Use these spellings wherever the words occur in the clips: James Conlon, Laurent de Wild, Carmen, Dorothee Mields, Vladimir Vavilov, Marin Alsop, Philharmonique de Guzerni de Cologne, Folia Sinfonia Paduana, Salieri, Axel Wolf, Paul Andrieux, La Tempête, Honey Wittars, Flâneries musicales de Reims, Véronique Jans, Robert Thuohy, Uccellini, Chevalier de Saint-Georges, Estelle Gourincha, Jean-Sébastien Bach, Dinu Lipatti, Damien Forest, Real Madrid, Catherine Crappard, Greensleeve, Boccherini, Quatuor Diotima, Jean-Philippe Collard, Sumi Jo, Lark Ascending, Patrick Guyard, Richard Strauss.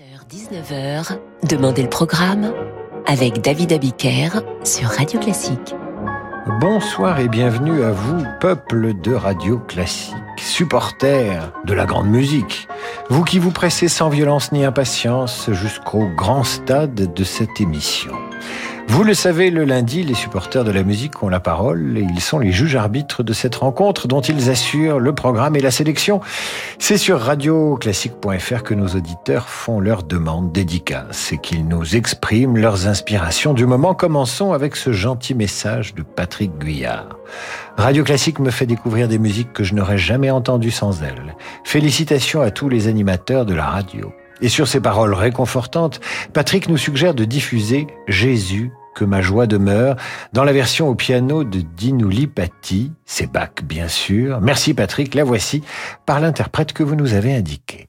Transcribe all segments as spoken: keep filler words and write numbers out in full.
dix-huit heures dix-neuf heures, Demandez le programme avec David Abiker sur Radio Classique. Bonsoir et bienvenue à vous, peuple de Radio Classique, supporters de la grande musique. Vous qui vous pressez sans violence ni impatience jusqu'au grand stade de cette émission. Vous le savez, le lundi, les supporters de la musique ont la parole et ils sont les juges-arbitres de cette rencontre dont ils assurent le programme et la sélection. C'est sur radio classique point f r que nos auditeurs font leurs demandes dédicaces et qu'ils nous expriment leurs inspirations du moment. Commençons avec ce gentil message de Patrick Guyard. Radio Classique me fait découvrir des musiques que je n'aurais jamais entendues sans elles. Félicitations à tous les animateurs de la radio. Et sur ces paroles réconfortantes, Patrick nous suggère de diffuser « Jésus Que ma joie demeure » dans la version au piano de Dinu Lipatti. C'est Bach, bien sûr. Merci Patrick, la voici par l'interprète que vous nous avez indiqué.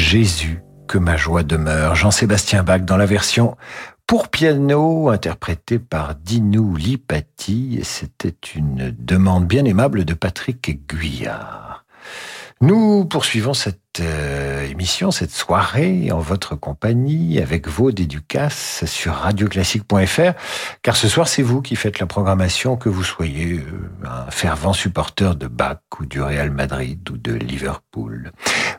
Jésus, que ma joie demeure. Jean-Sébastien Bach dans la version pour piano, interprétée par Dinu Lipatti. C'était une demande bien aimable de Patrick Guyard. Nous poursuivons cette cette euh, émission, cette soirée en votre compagnie avec vos dédicaces sur radio classique point f r, car ce soir c'est vous qui faites la programmation, que vous soyez euh, un fervent supporter de Bach ou du Real Madrid ou de Liverpool.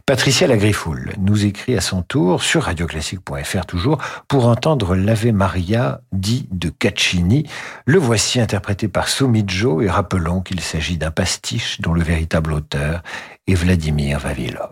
Patricia Lagrifoule nous écrit à son tour sur radio classique point f r toujours pour entendre l'Ave Maria dit de Caccini. Le voici interprété par Sumi Jo et rappelons qu'il s'agit d'un pastiche dont le véritable auteur est Vladimir Vavilov.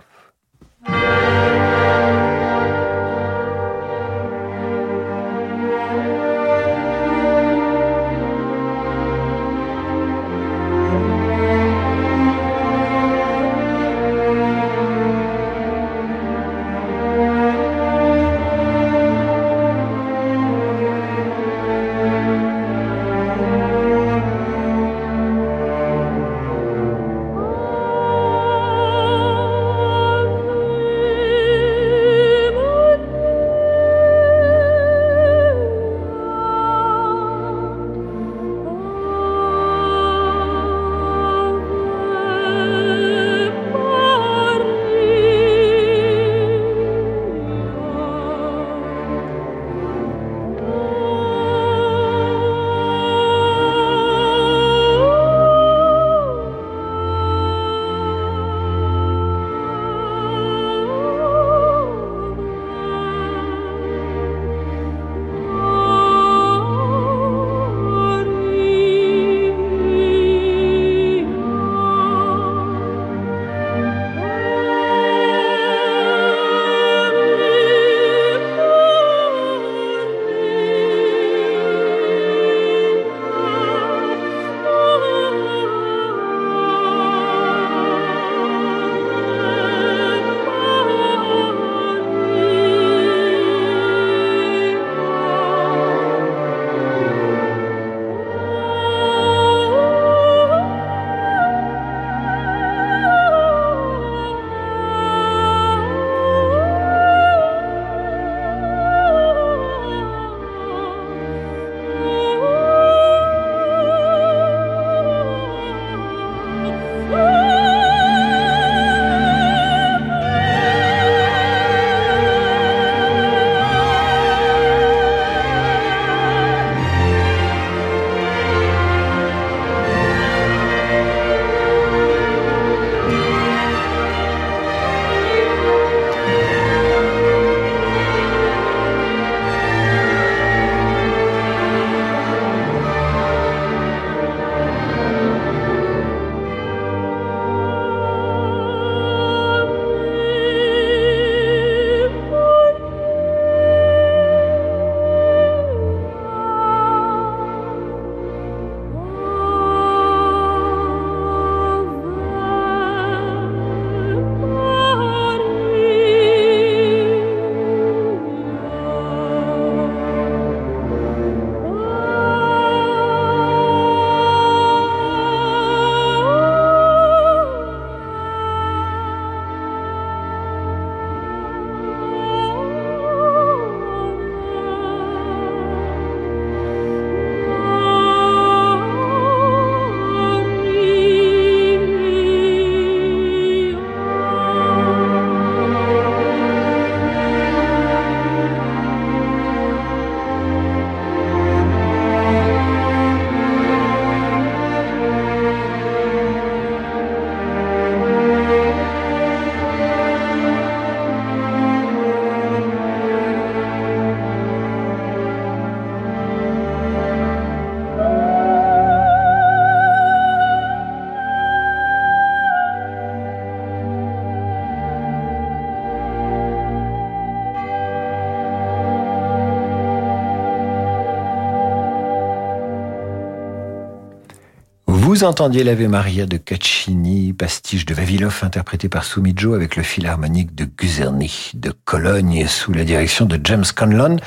Vous entendiez l'Ave Maria de Caccini, pastiche de Vavilov interprété par Sumi Jo avec le Philharmonique de Guzerni de Cologne sous la direction de James Conlon.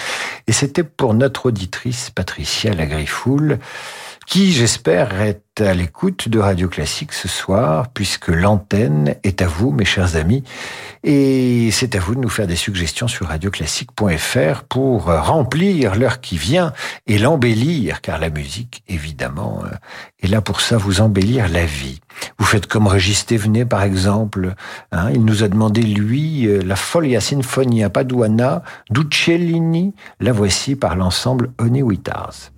Et c'était pour notre auditrice Patricia Lagrifoule qui, j'espère, est à l'écoute de Radio Classique ce soir, puisque l'antenne est à vous, mes chers amis, et c'est à vous de nous faire des suggestions sur radio classique point f r pour remplir l'heure qui vient et l'embellir, car la musique, évidemment, est là pour ça, vous embellir la vie. Vous faites comme Régis Tevenet, par exemple, hein, il nous a demandé, lui, la Folia Sinfonia Paduana d'Uccellini, la voici par l'ensemble Honey Wittars.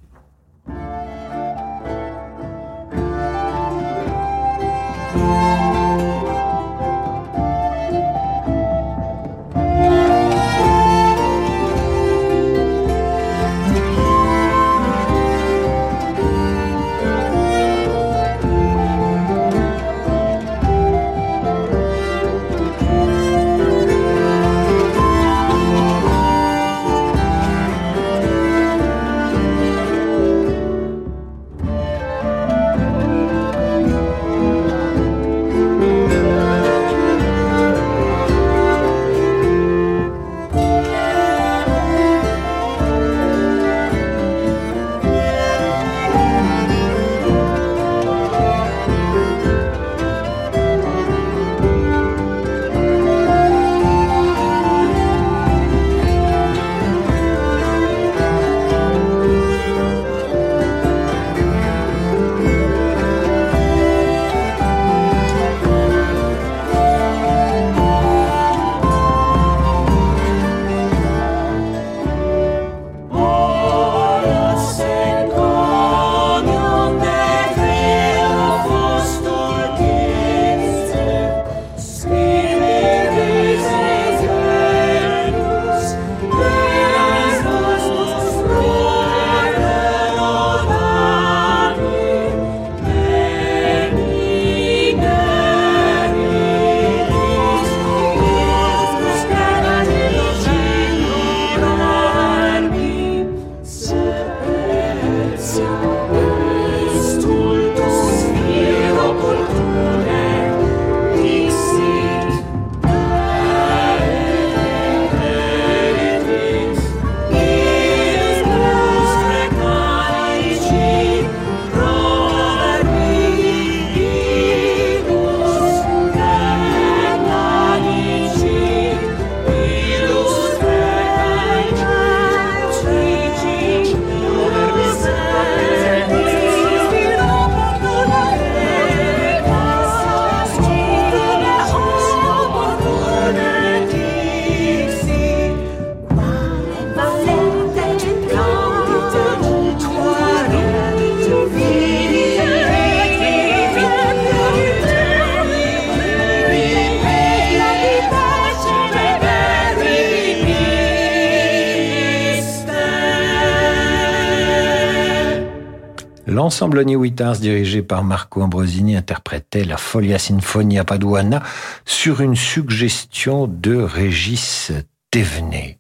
L'ensemble Honey Wittars, dirigé par Marco Ambrosini, interprétait la Folia Sinfonia Paduana sur une suggestion de Régis Tevenet.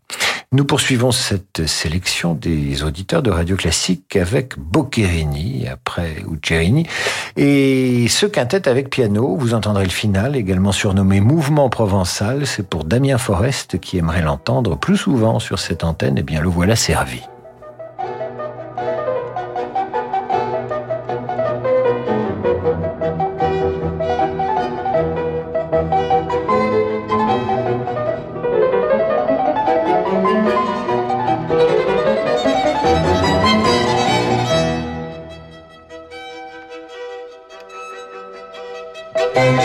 Nous poursuivons cette sélection des auditeurs de Radio Classique avec Boccherini, après Uccellini, et ce quintet avec piano, vous entendrez le final, également surnommé Mouvement Provençal, c'est pour Damien Forest qui aimerait l'entendre plus souvent sur cette antenne, et bien le voilà servi. Thank you.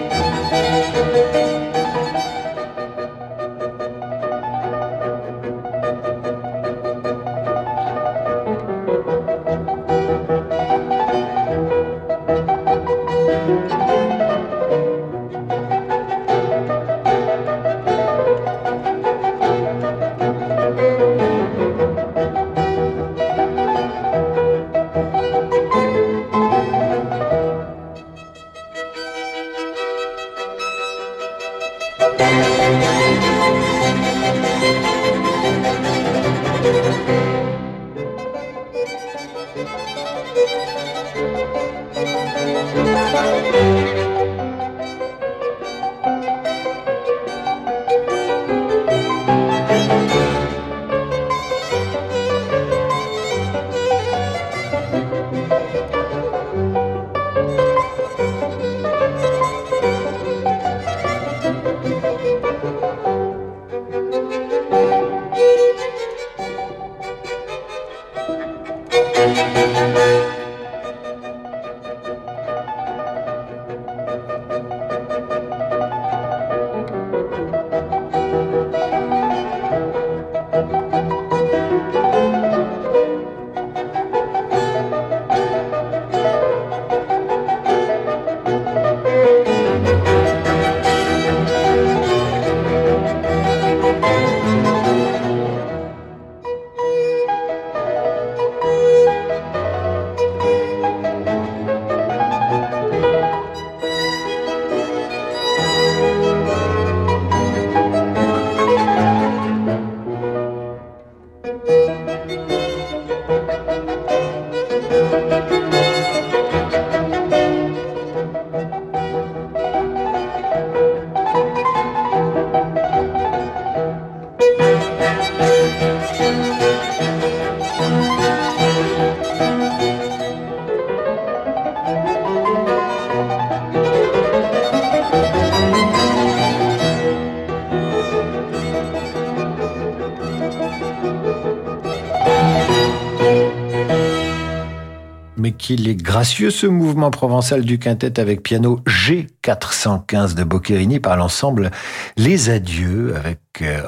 qu'il est gracieux ce mouvement provençal du quintet avec piano G quatre cent quinze de Boccherini par l'ensemble Les Adieux avec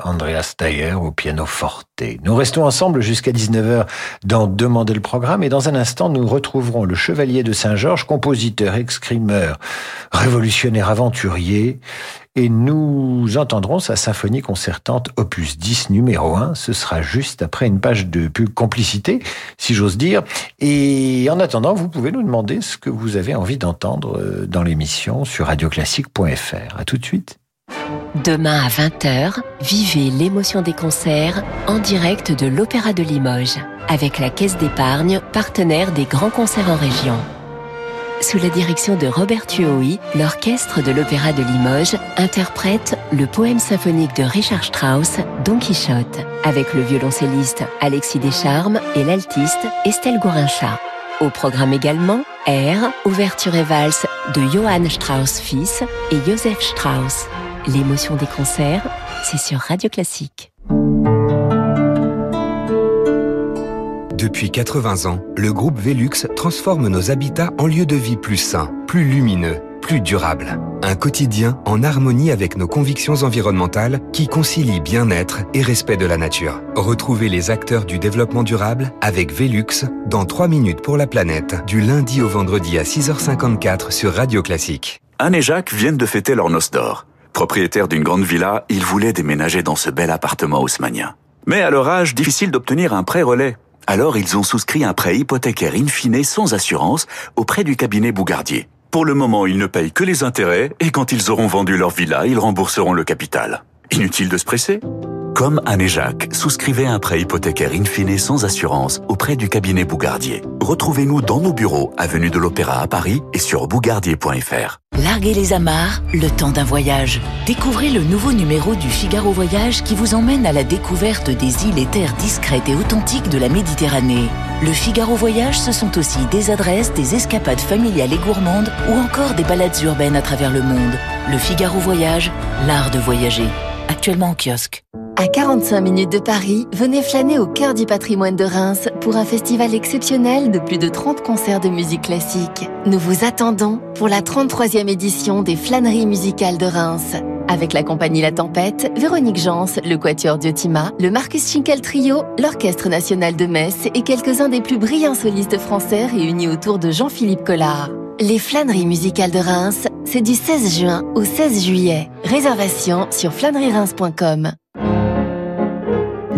Andreas Thayer au piano forte. Nous restons ensemble jusqu'à dix-neuf heures dans Demander le programme et dans un instant nous retrouverons le Chevalier de Saint-Georges, compositeur, escrimeur, révolutionnaire aventurier et nous entendrons sa symphonie concertante opus dix numéro un. Ce sera juste après une page de pub complicité, si j'ose dire. Et en attendant, vous pouvez nous demander ce que vous avez envie d'entendre dans l'émission sur radio classique point f r. À tout de suite. Demain à vingt heures, vivez l'émotion des concerts en direct de l'Opéra de Limoges avec la Caisse d'épargne, partenaire des grands concerts en région. Sous la direction de Robert Thuohy, l'orchestre de l'Opéra de Limoges interprète le poème symphonique de Richard Strauss, Don Quichotte, avec le violoncelliste Alexis Descharmes et l'altiste Estelle Gourincha. Au programme également, Air, ouverture et valse de Johann Strauss fils et Joseph Strauss. L'émotion des concerts, c'est sur Radio Classique. Depuis quatre-vingts ans, le groupe Velux transforme nos habitats en lieux de vie plus sains, plus lumineux, plus durables. Un quotidien en harmonie avec nos convictions environnementales qui concilie bien-être et respect de la nature. Retrouvez les acteurs du développement durable avec Velux dans trois minutes pour la planète, du lundi au vendredi à six heures cinquante-quatre sur Radio Classique. Anne et Jacques viennent de fêter leur noce d'or. Propriétaires d'une grande villa, ils voulaient déménager dans ce bel appartement haussmannien. Mais à leur âge, difficile d'obtenir un prêt relais. Alors, ils ont souscrit un prêt hypothécaire in fine sans assurance auprès du cabinet Bougardier. Pour le moment, ils ne payent que les intérêts et quand ils auront vendu leur villa, ils rembourseront le capital. Inutile de se presser. Comme Anne et Jacques, souscrivez un prêt hypothécaire in fine sans assurance auprès du cabinet Bougardier. Retrouvez-nous dans nos bureaux, avenue de l'Opéra à Paris et sur bougardier point f r. Larguez les amarres, le temps d'un voyage. Découvrez le nouveau numéro du Figaro Voyage qui vous emmène à la découverte des îles et terres discrètes et authentiques de la Méditerranée. Le Figaro Voyage, ce sont aussi des adresses, des escapades familiales et gourmandes ou encore des balades urbaines à travers le monde. Le Figaro Voyage, l'art de voyager. Actuellement en kiosque. À quarante-cinq minutes de Paris, venez flâner au cœur du patrimoine de Reims pour un festival exceptionnel de plus de trente concerts de musique classique. Nous vous attendons pour la trente-troisième édition des Flâneries musicales de Reims. Avec la compagnie La Tempête, Véronique Jans, le Quatuor Diotima, le Marcus Schinkel Trio, l'Orchestre National de Metz et quelques-uns des plus brillants solistes français réunis autour de Jean-Philippe Collard. Les Flâneries musicales de Reims, c'est du seize juin au seize juillet. Réservation sur flâneries reims point com.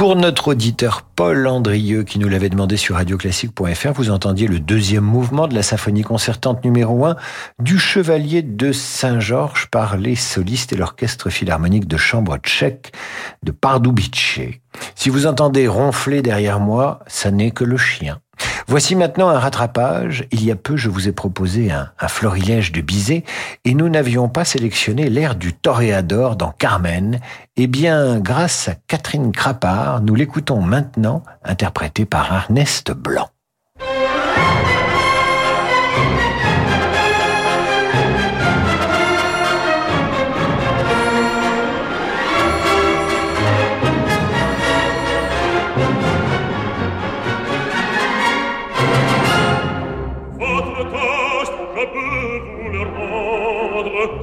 Pour notre auditeur Paul Andrieux, qui nous l'avait demandé sur radio classique point f r, vous entendiez le deuxième mouvement de la symphonie concertante numéro un du Chevalier de Saint-Georges par les solistes et l'orchestre philharmonique de chambre tchèque de Pardubice. Si vous entendez ronfler derrière moi, ça n'est que le chien. Voici maintenant un rattrapage. Il y a peu, je vous ai proposé un, un florilège de Bizet et nous n'avions pas sélectionné l'air du Toréador dans Carmen. Eh bien, grâce à Catherine Crappard, nous l'écoutons maintenant, interprété par Ernest Blanc.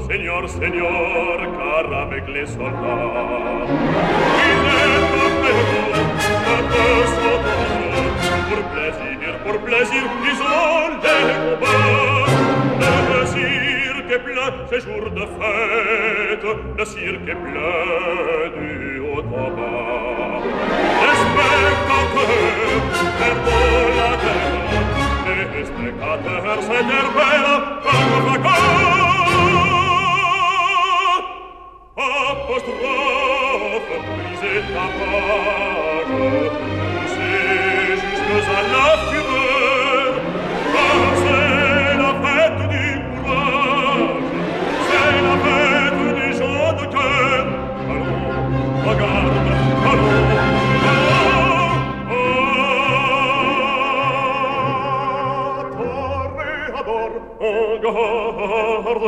Seigneur, Seigneur, car avec les soldats, il est tombé haut, de son tour. Pour plaisir, pour plaisir, ils ont les combats. Le cirque est plein, ces jours de fête, le cirque est plein du haut en bas. Les spectateurs, perdons la terre, les spectateurs s'interpellent par le vacarme. Apostrophe, brisez ta page, poussez jusque à la fureur, car c'est la fête du courage, c'est la fête des gens de cœur. Allons, regarde, allons, allons, Toréador, on garde,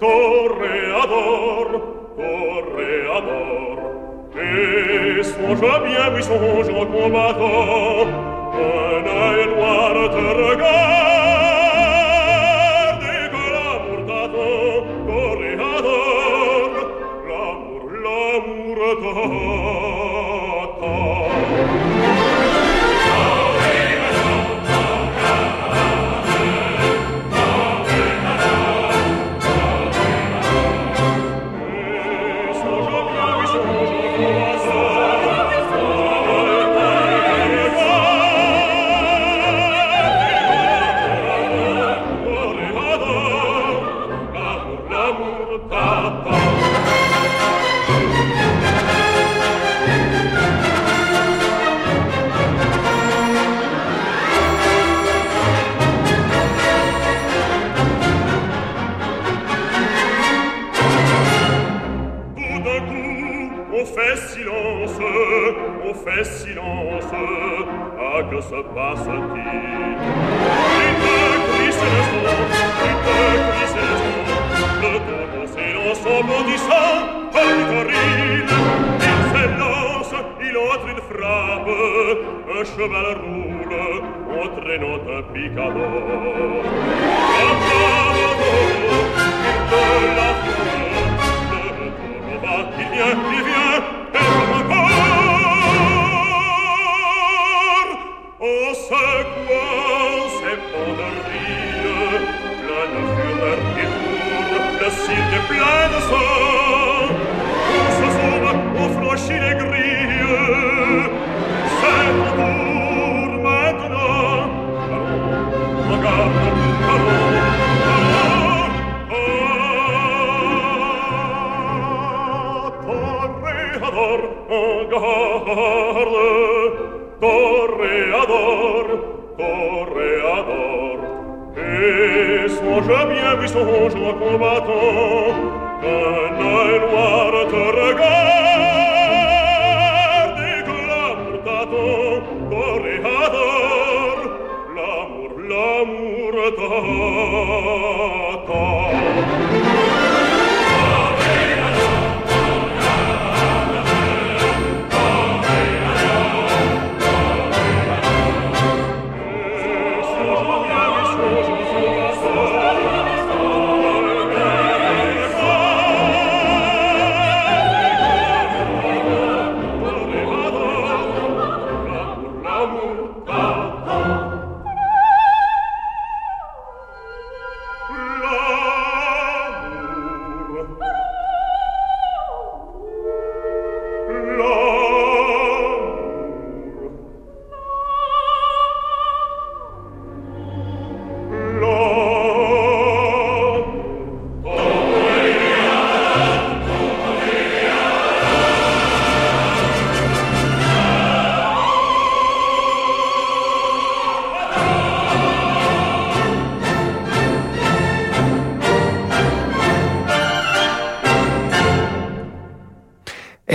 Toréador, Toréador, et songe bien, oui, songe au combattant, un œil noir te regarde et que l'amour t'attend. Toréador, l'amour, l'amour t'attend.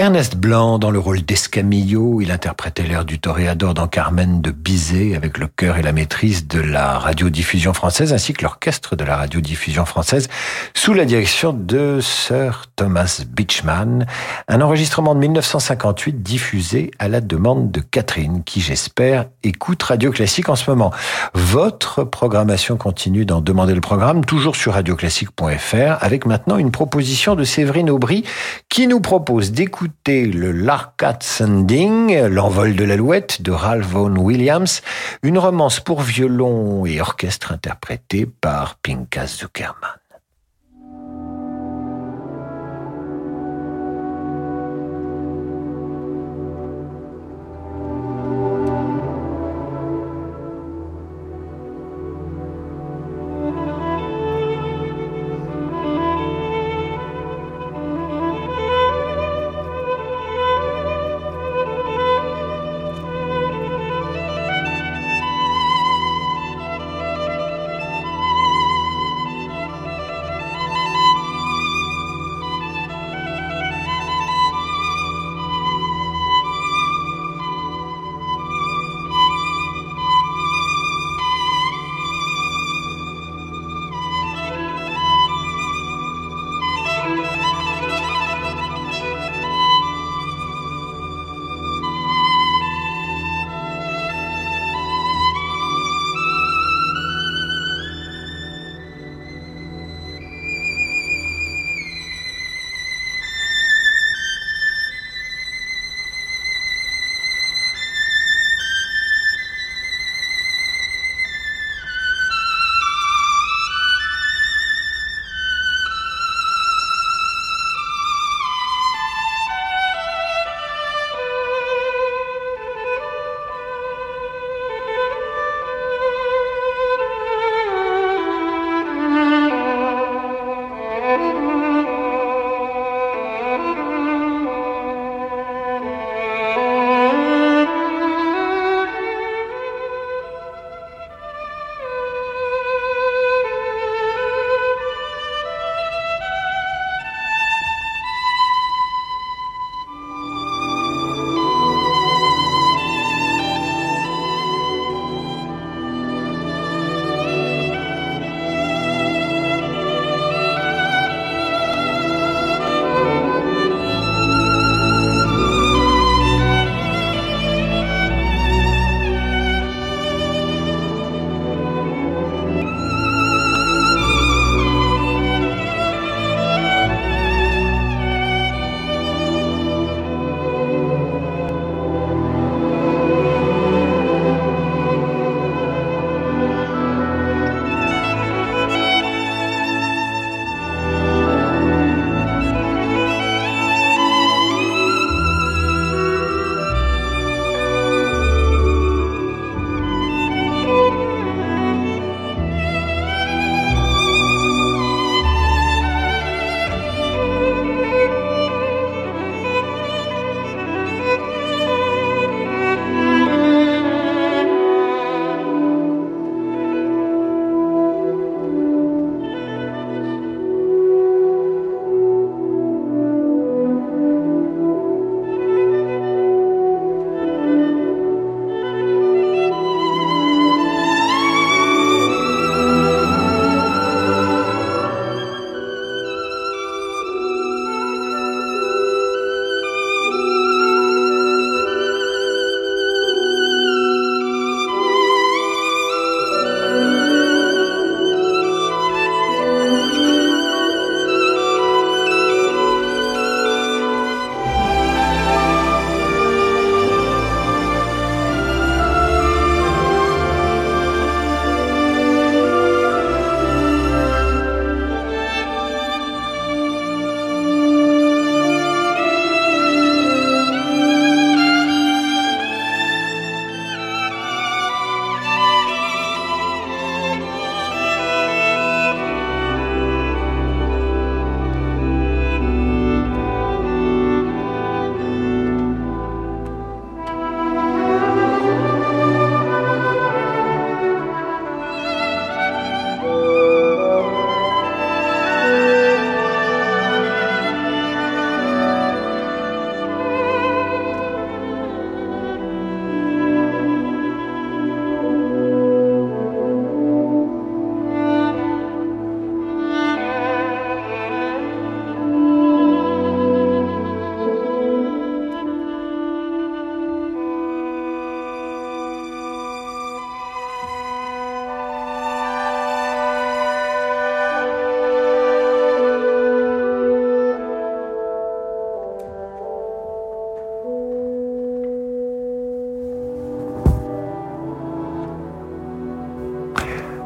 Ernest Blanc dans le rôle d'Escamillo. Il interprétait l'air du Toréador dans Carmen de Bizet avec le chœur et la maîtrise de la radiodiffusion française ainsi que l'orchestre de la radiodiffusion française sous la direction de Sir Thomas Beechman. Un enregistrement de mille neuf cent cinquante-huit diffusé à la demande de Catherine qui, j'espère, écoute Radio Classique en ce moment. Votre programmation continue d'en demander le programme toujours sur radio classique point f r avec maintenant une proposition de Séverine Aubry qui nous propose d'écouter le Lark Ascending, l'envol de l'alouette de Ralph Vaughan Williams, une romance pour violon et orchestre interprétée par Pinkas Zuckerman.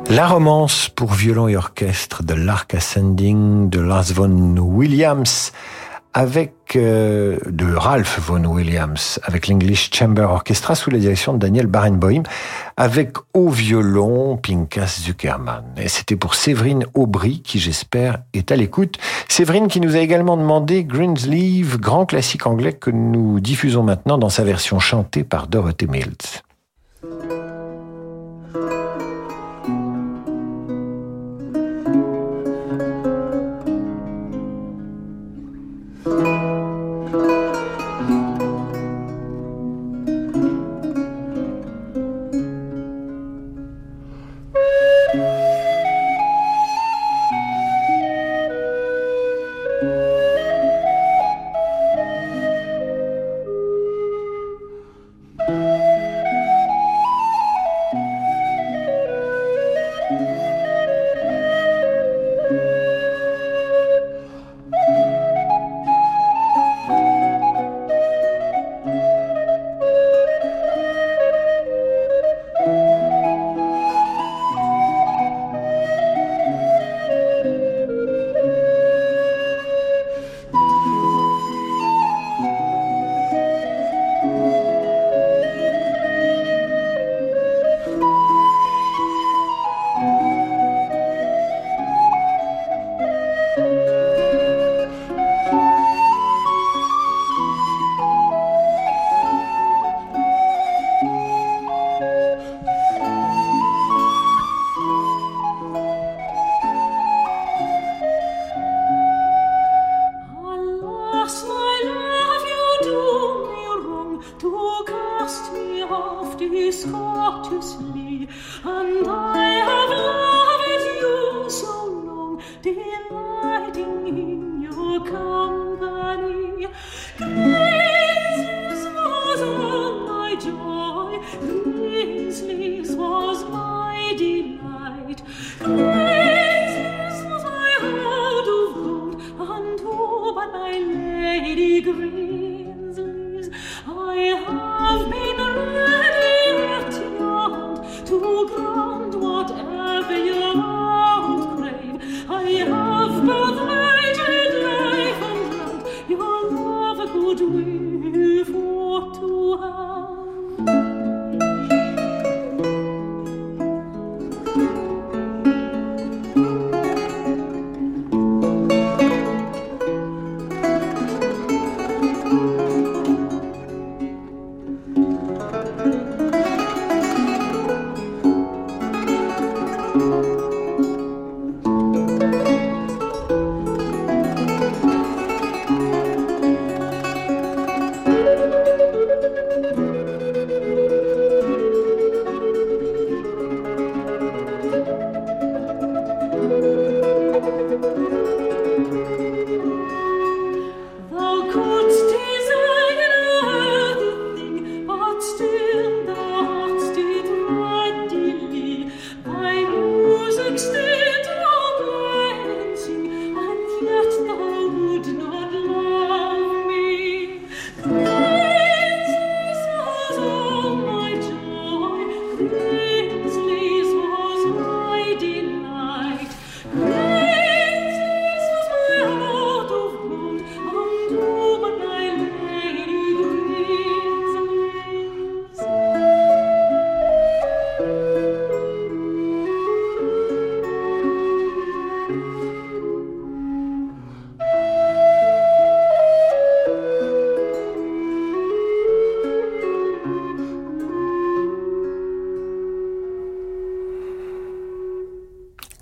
La romance pour violon et orchestre de Lark Ascending de Ralph Vaughan Williams avec euh, de Ralph Vaughan Williams avec l'English Chamber Orchestra sous la direction de Daniel Barenboim avec au violon Pinkas Zuckerman. Et c'était pour Séverine Aubry qui, j'espère, est à l'écoute. Séverine qui nous a également demandé Greensleeve, grand classique anglais que nous diffusons maintenant dans sa version chantée par Dorothee Mields.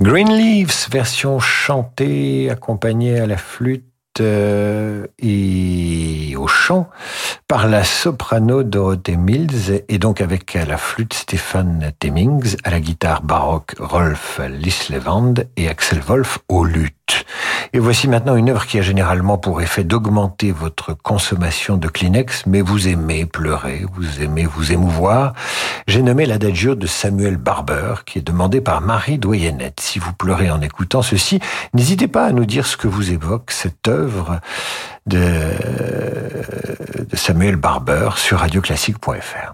Greenleaves, version chantée, accompagnée à la flûte euh, et au chant par la soprano Dorothee Mields et donc avec à la flûte Stéphane Temmings, à la guitare baroque Rolf Lislevand et Axel Wolf au luth. Et voici maintenant une œuvre qui a généralement pour effet d'augmenter votre consommation de Kleenex, mais vous aimez pleurer, vous aimez vous émouvoir. J'ai nommé l'adagio de Samuel Barber, qui est demandé par Marie Doyenette. Si vous pleurez en écoutant ceci, n'hésitez pas à nous dire ce que vous évoque cette œuvre de, de Samuel Barber sur radio classique point f r.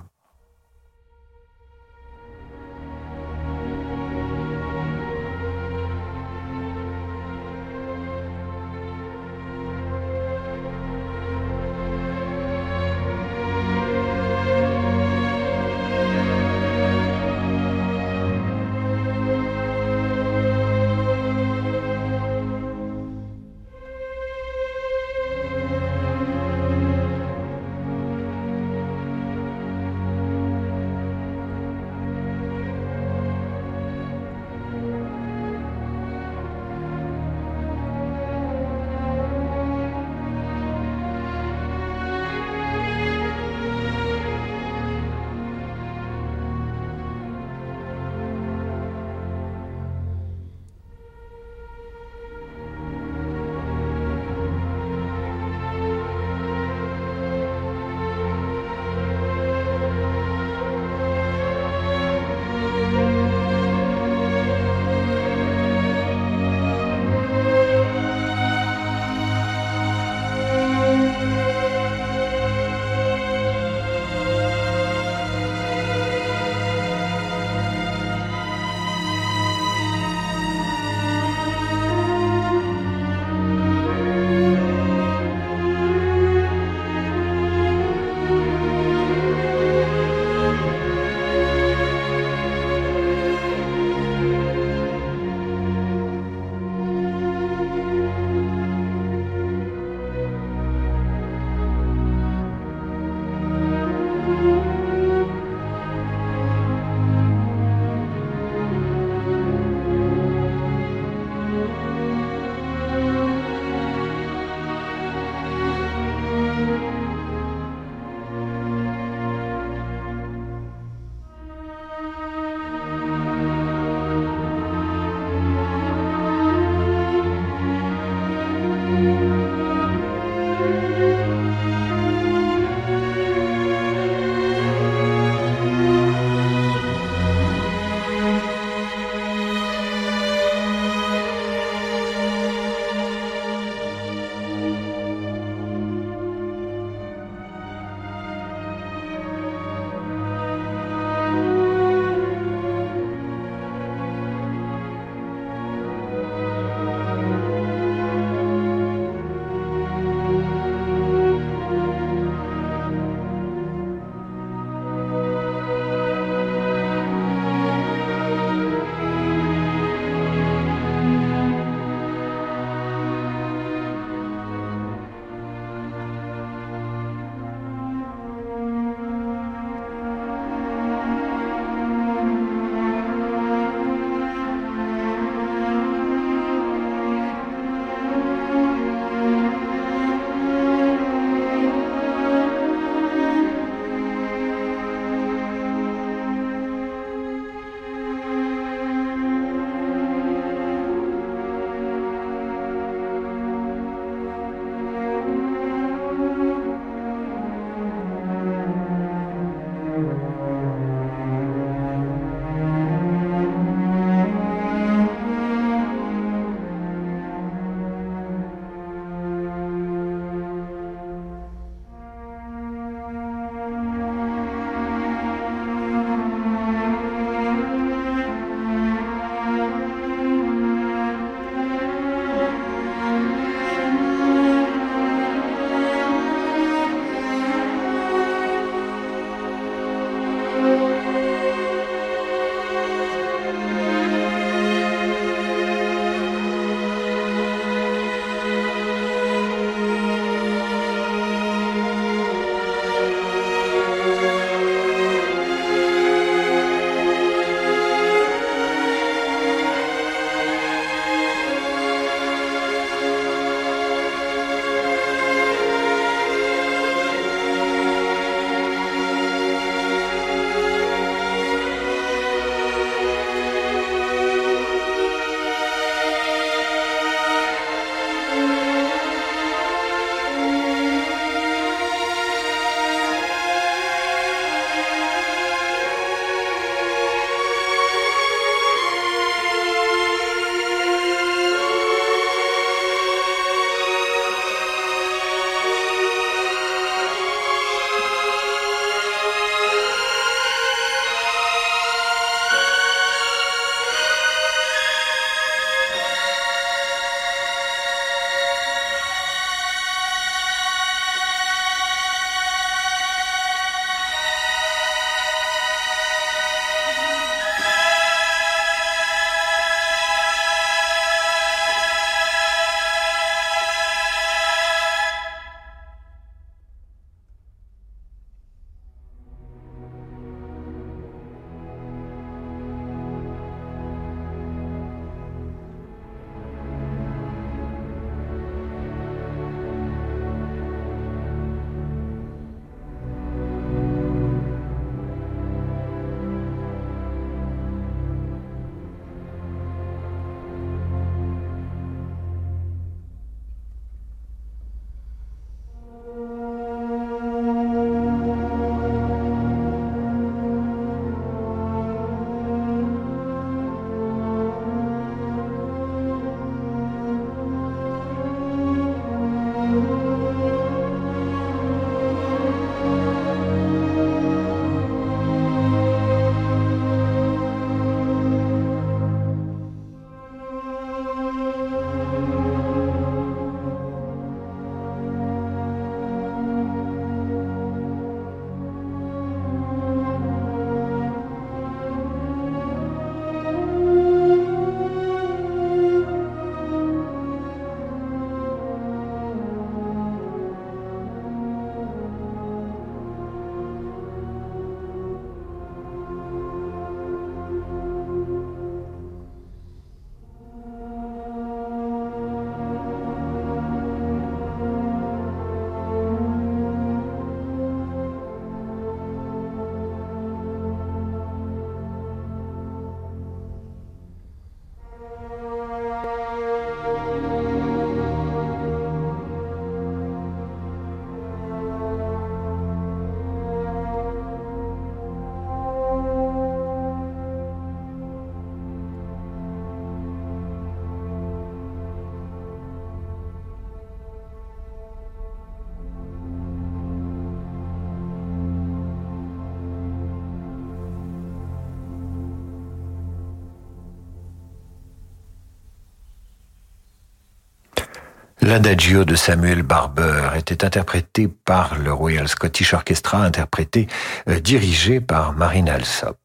L'Adagio de Samuel Barber était interprété par le Royal Scottish Orchestra, interprété, euh, dirigé par Marin Alsop.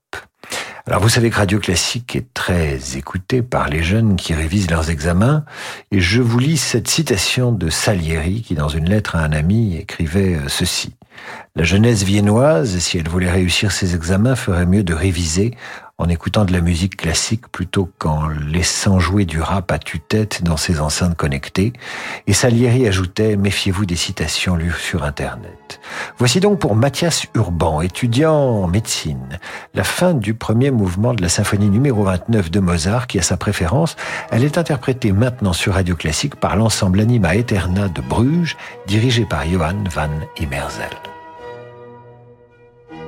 Alors vous savez que Radio Classique est très écoutée par les jeunes qui révisent leurs examens, et je vous lis cette citation de Salieri qui, dans une lettre à un ami, écrivait ceci. « La jeunesse viennoise, si elle voulait réussir ses examens, ferait mieux de réviser en écoutant de la musique classique plutôt qu'en laissant jouer du rap à tue-tête dans ses enceintes connectées. » Et Salieri ajoutait « Méfiez-vous des citations lues sur Internet. » Voici donc pour Mathias Urban, étudiant en médecine, la fin du premier mouvement de la symphonie numéro vingt-neuf de Mozart, qui a sa préférence. Elle est interprétée maintenant sur Radio Classique par l'ensemble Anima Eterna de Bruges, dirigé par Johann van Immersel. Thank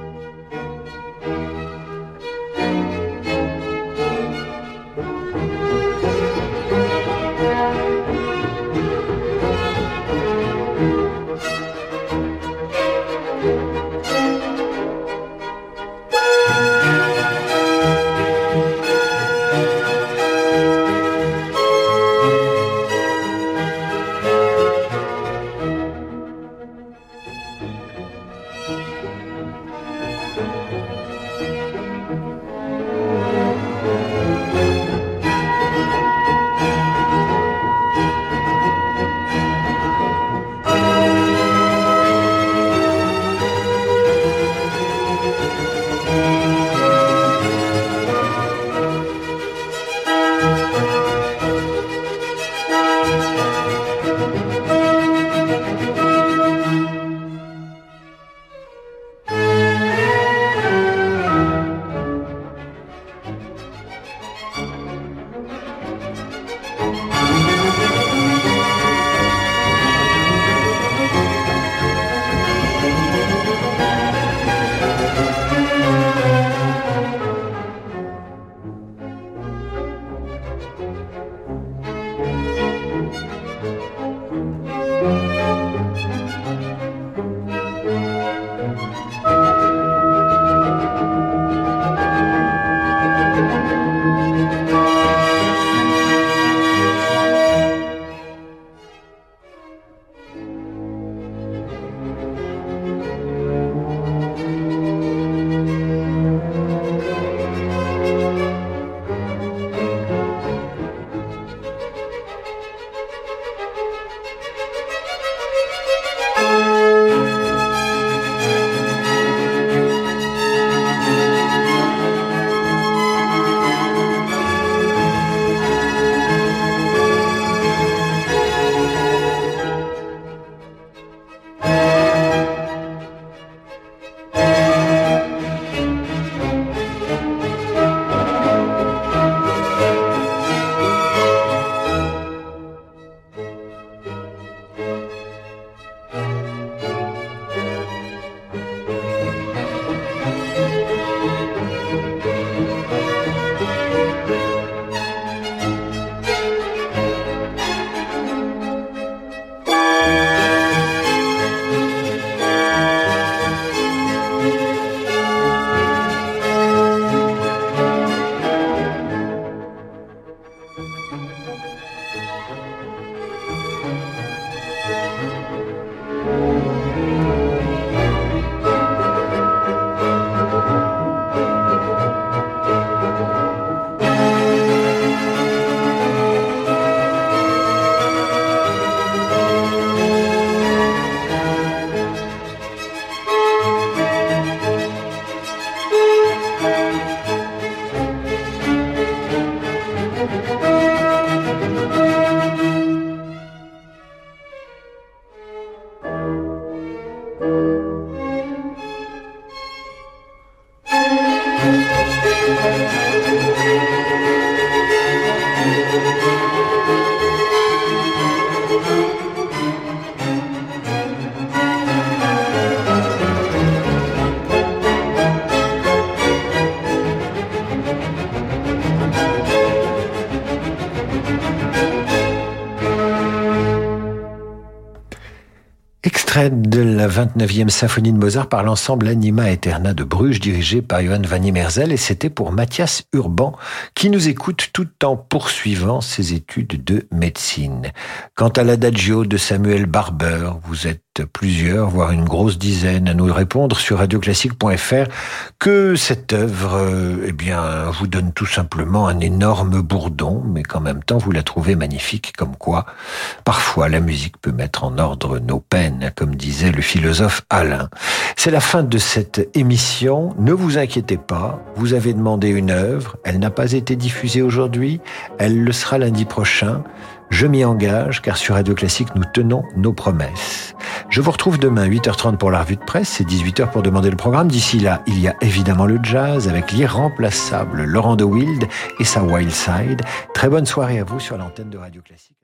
you. extrait de la vingt-neuvième symphonie de Mozart par l'ensemble Anima Eterna de Bruges, dirigé par Johann van Immersel, et c'était pour Mathias Urban, qui nous écoute tout en poursuivant ses études de médecine. Quant à l'adagio de Samuel Barber, vous êtes plusieurs, voire une grosse dizaine à nous répondre sur radio classique point f r que cette œuvre euh, eh bien, vous donne tout simplement un énorme bourdon, mais qu'en même temps vous la trouvez magnifique, comme quoi parfois la musique peut mettre en ordre nos peines, comme disait le philosophe Alain. C'est la fin de cette émission. Ne vous inquiétez pas, vous avez demandé une œuvre, elle n'a pas été diffusée aujourd'hui, elle le sera lundi prochain. Je m'y engage, car sur Radio Classique, nous tenons nos promesses. Je vous retrouve demain, huit heures trente pour la revue de presse et dix-huit heures pour demander le programme. D'ici là, il y a évidemment le jazz avec l'irremplaçable Laurent de Wild et sa Wild Side. Très bonne soirée à vous sur l'antenne de Radio Classique.